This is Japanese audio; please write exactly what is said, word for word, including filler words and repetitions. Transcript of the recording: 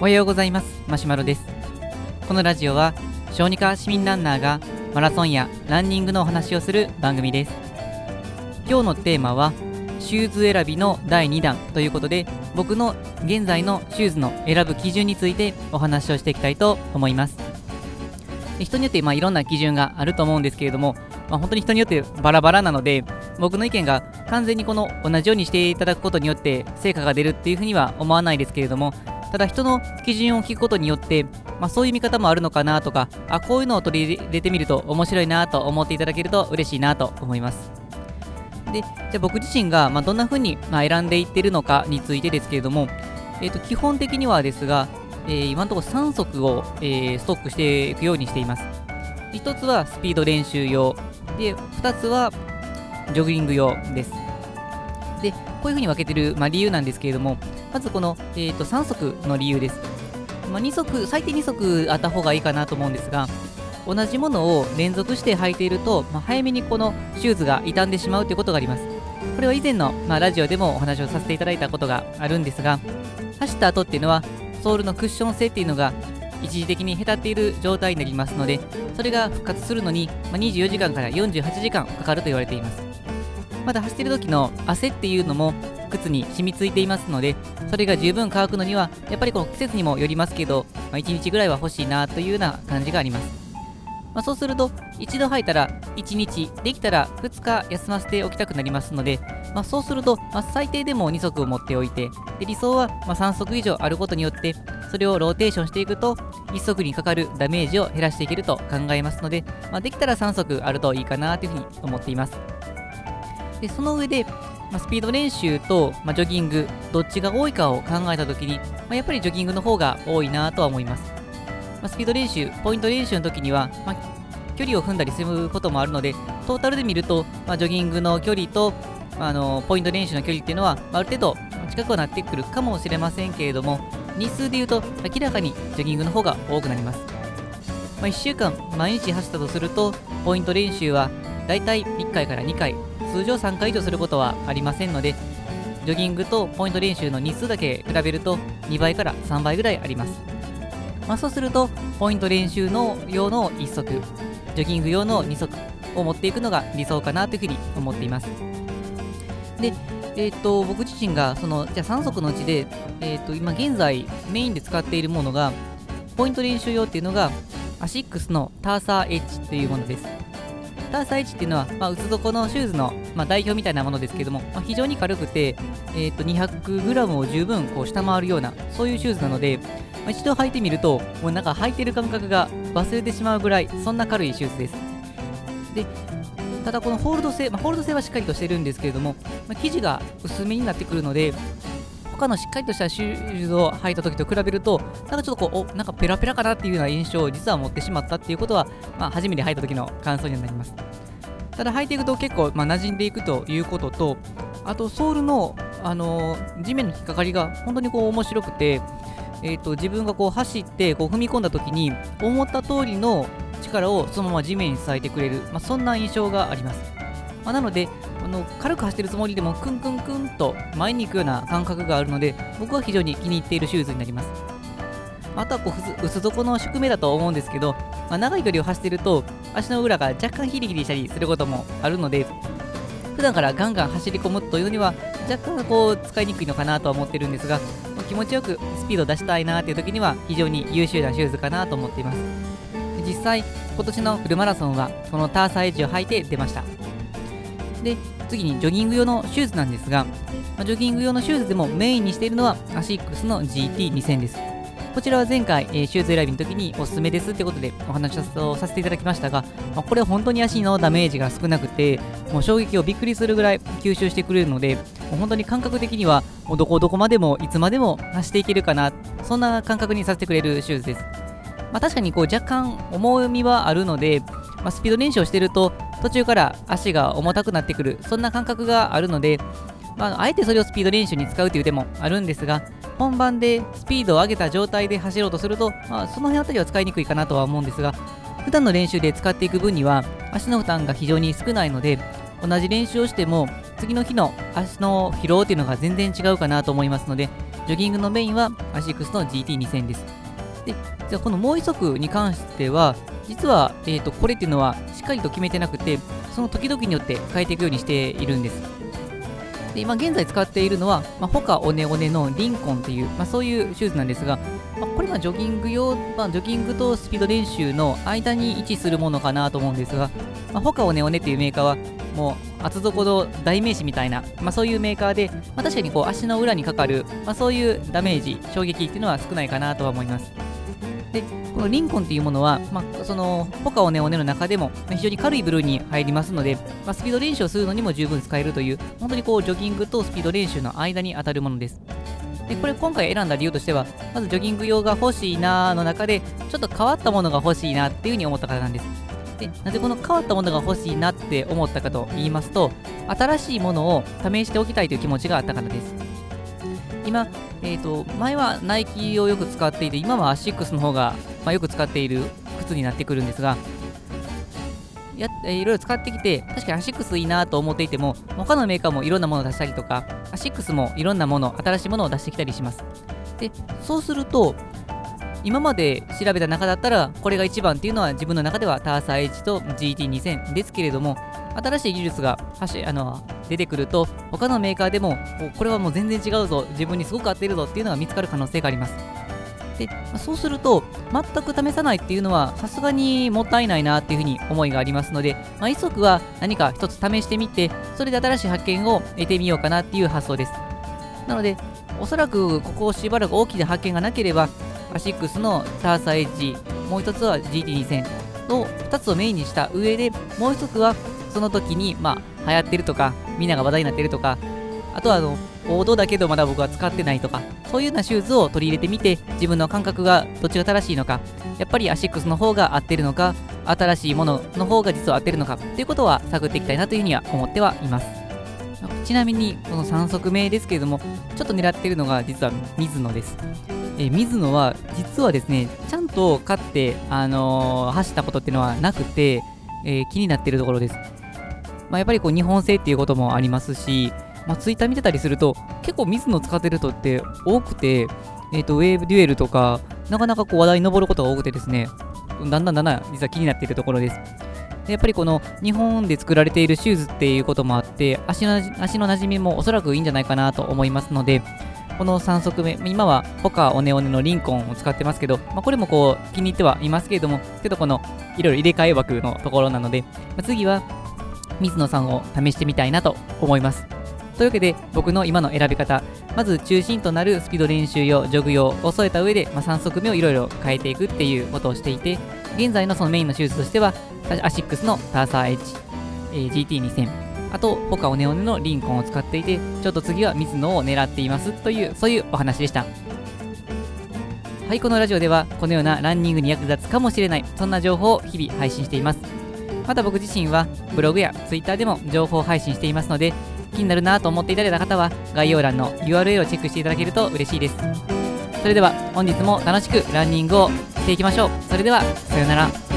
おはようございます。マシュマロです。このラジオは小児科市民ランナーがマラソンやランニングのお話をする番組です。今日のテーマはシューズ選びのだいにだんということで、僕の現在のシューズの選ぶ基準についてお話をしていきたいと思います。人によってまあいろんな基準があると思うんですけれども、まあ、本当に人によってバラバラなので、僕の意見が完全にこの同じようにしていただくことによって成果が出るっていうふうには思わないですけれども、ただ人の基準を聞くことによって、まあ、そういう見方もあるのかなとか、あこういうのを取り入れてみると面白いなと思っていただけると嬉しいなと思います。で、じゃあ僕自身がまあどんなふうにまあ選んでいってるのかについてですけれども、えーと基本的にはですが、えー、今のところさんそくを、えー、ストックしていくようにしています。ひとつはスピード練習用で、ふたつはジョギング用です。で、こういうふうに分けている、まあ、理由なんですけれども、まずこの、えー、とさんそくの理由です。まあ、にそく、最低にそくあった方がいいかなと思うんですが、同じものを連続して履いていると、まあ、早めにこのシューズが傷んでしまうということがあります。これは以前の、まあ、ラジオでもお話をさせていただいたことがあるんですが、走った後っていうのはソールのクッション性っていうのが一時的にへたっている状態になりますので、それが復活するのににじゅうよじかんからよんじゅうはちじかんかかると言われています。まだ走っている時の汗っていうのも靴に染みついていますので、それが十分乾くのにはやっぱりこの季節にもよりますけど、まあ、いちにちぐらいは欲しいなというような感じがあります。まあ、そうすると一度履いたらいちにち、できたらふつか休ませておきたくなりますので、まあ、そうすると、まあ、最低でもにそくを持っておいて、で理想はまあさんそく以上あることによって、それをローテーションしていくといっそくにかかるダメージを減らしていけると考えますので、まあ、できたらさんそくあるといいかなというふうに思っています。でその上で、まあ、スピード練習と、まあ、ジョギングどっちが多いかを考えたときに、まあ、やっぱりジョギングの方が多いなとは思います。まあ、スピード練習、ポイント練習の時には、まあ、距離を踏んだりすることもあるので、トータルで見ると、まあ、ジョギングの距離と、まあ、あのポイント練習の距離っていうのは、まあ、ある程度近くはなってくるかもしれませんけれども、日数でいうと明らかにジョギングの方が多くなります。まあ、いっしゅうかん毎日走ったとすると、ポイント練習はだいたいいっかいからにかい、通常さんかい以上することはありませんので、ジョギングとポイント練習の日数だけ比べるとにばいからさんばいぐらいあります。まあ、そうするとポイント練習の用のいっそく、ジョギング用のにそくを持っていくのが理想かなというふうに思っています。で、えー、と僕自身がそのじゃあさんそくのうちで、えー、と今現在メインで使っているものが、ポイント練習用っていうのがアシックスのターサーエッジというものです。ターサーエッジっていうのは、まあ、厚底のシューズの、まあ、代表みたいなものですけれども、まあ、非常に軽くて、えー、と にひゃくグラム を十分こう下回るようなそういうシューズなので、まあ、一度履いてみるともうなんか履いてる感覚が忘れてしまうぐらい、そんな軽いシューズです。でただこのホールド性、まあ、ホールド性はしっかりとしてるんですけれども、まあ、生地が薄めになってくるので、他のしっかりとしたシューズを履いた時と比べると、なんかちょっとこうおなんかペラペラかなっていうような印象を実は持ってしまったっていうことは、まあ、初めて履いた時の感想になります。ただ履いていくと結構、まあ、馴染んでいくということと、あとソールの、あのー、地面の引っかかりが本当にこう面白くて、えーと、自分がこう走ってこう踏み込んだ時に思った通りの力をそのまま地面に伝えてくれる、まあ、そんな印象があります。まあ、なのであの軽く走ってるつもりでもクンクンクンと前に行くような感覚があるので、僕は非常に気に入っているシューズになります。まあ、あとはこう薄底の宿命だと思うんですけど、まあ、長い距離を走ってると足の裏が若干ヒリヒリしたりすることもあるので、普段からガンガン走り込むというのには若干こう使いにくいのかなとは思ってるんですが、気持ちよくスピードを出したいなという時には非常に優秀なシューズかなと思っています。実際今年のフルマラソンはこのターサーエッジを履いて出ました。で次にジョギング用のシューズなんですが、ジョギング用のシューズでもメインにしているのはアシックスの ジーティーにせん です。こちらは前回シューズ選びの時におすすめですということでお話をさせていただきましたが、これは本当に足のダメージが少なくて、もう衝撃をびっくりするぐらい吸収してくれるので、本当に感覚的にはもうどこどこまでもいつまでも走っていけるかな、そんな感覚にさせてくれるシューズです。まあ、確かにこう若干重みはあるので、まあ、スピード練習をしていると途中から足が重たくなってくる、そんな感覚があるので、まあ、あえてそれをスピード練習に使うという手もあるんですが、本番でスピードを上げた状態で走ろうとすると、まあ、その辺あたりは使いにくいかなとは思うんですが、普段の練習で使っていく分には足の負担が非常に少ないので、同じ練習をしても次の日の足の疲労っていうのが全然違うかなと思いますので、ジョギングのメインはアシックスの ジーティーにせん です。で、じゃあこのもう一足に関しては、実は、えーと、これっていうのはしっかりと決めてなくて、その時々によって変えていくようにしているんです。で、今現在使っているのは、まあ、ホカオネオネのリンコンという、まあ、そういうシューズなんですが、まあ、これはジョギング用、まあ、ジョギングとスピード練習の間に位置するものかなと思うんですが、まあ、ホカオネオネっていうメーカーは、もう厚底の代名詞みたいな、まあ、そういうメーカーで、まあ、確かにこう足の裏にかかる、まあ、そういうダメージ、衝撃っていうのは少ないかなとは思います。で、このリンコンっていうものは、まあ、そのホカオネオネの中でも非常に軽い部類に入りますので、まあ、スピード練習をするのにも十分使えるという、本当にこうジョギングとスピード練習の間に当たるものです。で、これ今回選んだ理由としては、まずジョギング用が欲しいなーの中で、ちょっと変わったものが欲しいなっていうふうに思ったからなんです。で、なぜこの変わったものが欲しいなって思ったかと言いますと、新しいものを試しておきたいという気持ちがあったからです。今、えーと、前はナイキをよく使っていて、今はアシックスの方が、まあ、よく使っている靴になってくるんですが、やえいろいろ使ってきて、確かにアシックスいいなと思っていても、他のメーカーもいろんなものを出したりとか、アシックスもいろんなもの、新しいものを出してきたりします。で、そうすると、今まで調べた中だったら、これが一番っていうのは自分の中ではターサー H と ジーティーにせん ですけれども、新しい技術がはしあの出てくると、他のメーカーでも、これはもう全然違うぞ、自分にすごく合っているぞっていうのが見つかる可能性があります。で、そうすると、全く試さないっていうのは、さすがにもったいないなっていうふうに思いがありますので、まあ、一足は何か一つ試してみて、それで新しい発見を得てみようかなっていう発想です。なので、おそらくここしばらく大きな発見がなければ、アシックスのターサー H、もう一つは ジーティーにせん のふたつをメインにした上で、もう一つはその時に、まあ、流行ってるとか、みんなが話題になってるとか、あとはあの王道だけどまだ僕は使ってないとか、そういうようなシューズを取り入れてみて、自分の感覚がどっちが正しいのか、やっぱりアシックスの方が合ってるのか、新しいものの方が実は合ってるのかということは探っていきたいなというふうには思ってはいます。ちなみにこのさん足目ですけれども、ちょっと狙ってるのが実はミズノです。えミズノは実はですね、ちゃんと買って、あのー、走ったことっていうのはなくて、えー、気になってるところです。まあ、やっぱりこう日本製っていうこともありますし、まあ、ツイッター見てたりすると結構ミズノ使ってる人って多くて、えー、とウェーブデュエルとかなかなかこう話題に上ることが多くてですね、だんだんだんだん実は気になっているところです。で、やっぱりこの日本で作られているシューズっていうこともあって、足の足の馴染みもおそらくいいんじゃないかなと思いますので、このさん足目、今はホカオネオネのリンコンを使ってますけど、まあ、これもこう気に入ってはいますけれども、けどこのいろいろ入れ替え枠のところなので、まあ、次は水野さんを試してみたいなと思います。というわけで、僕の今の選び方、まず中心となるスピード練習用、ジョグ用を添えた上で、まあ、さん足目をいろいろ変えていくっていうことをしていて、現在のそのメインのシューズとしてはアシックスのターサー H、えー、ジーティーにせん、あとホカオネオネのリンコンを使っていて、ちょっと次はミズノを狙っていますという、そういうお話でした。はい、このラジオではこのようなランニングに役立つかもしれない、そんな情報を日々配信しています。また僕自身はブログやツイッターでも情報を配信していますので、気になるなと思っていただいた方は概要欄の ユーアールエル をチェックしていただけると嬉しいです。それでは本日も楽しくランニングをしていきましょう。それではさようなら。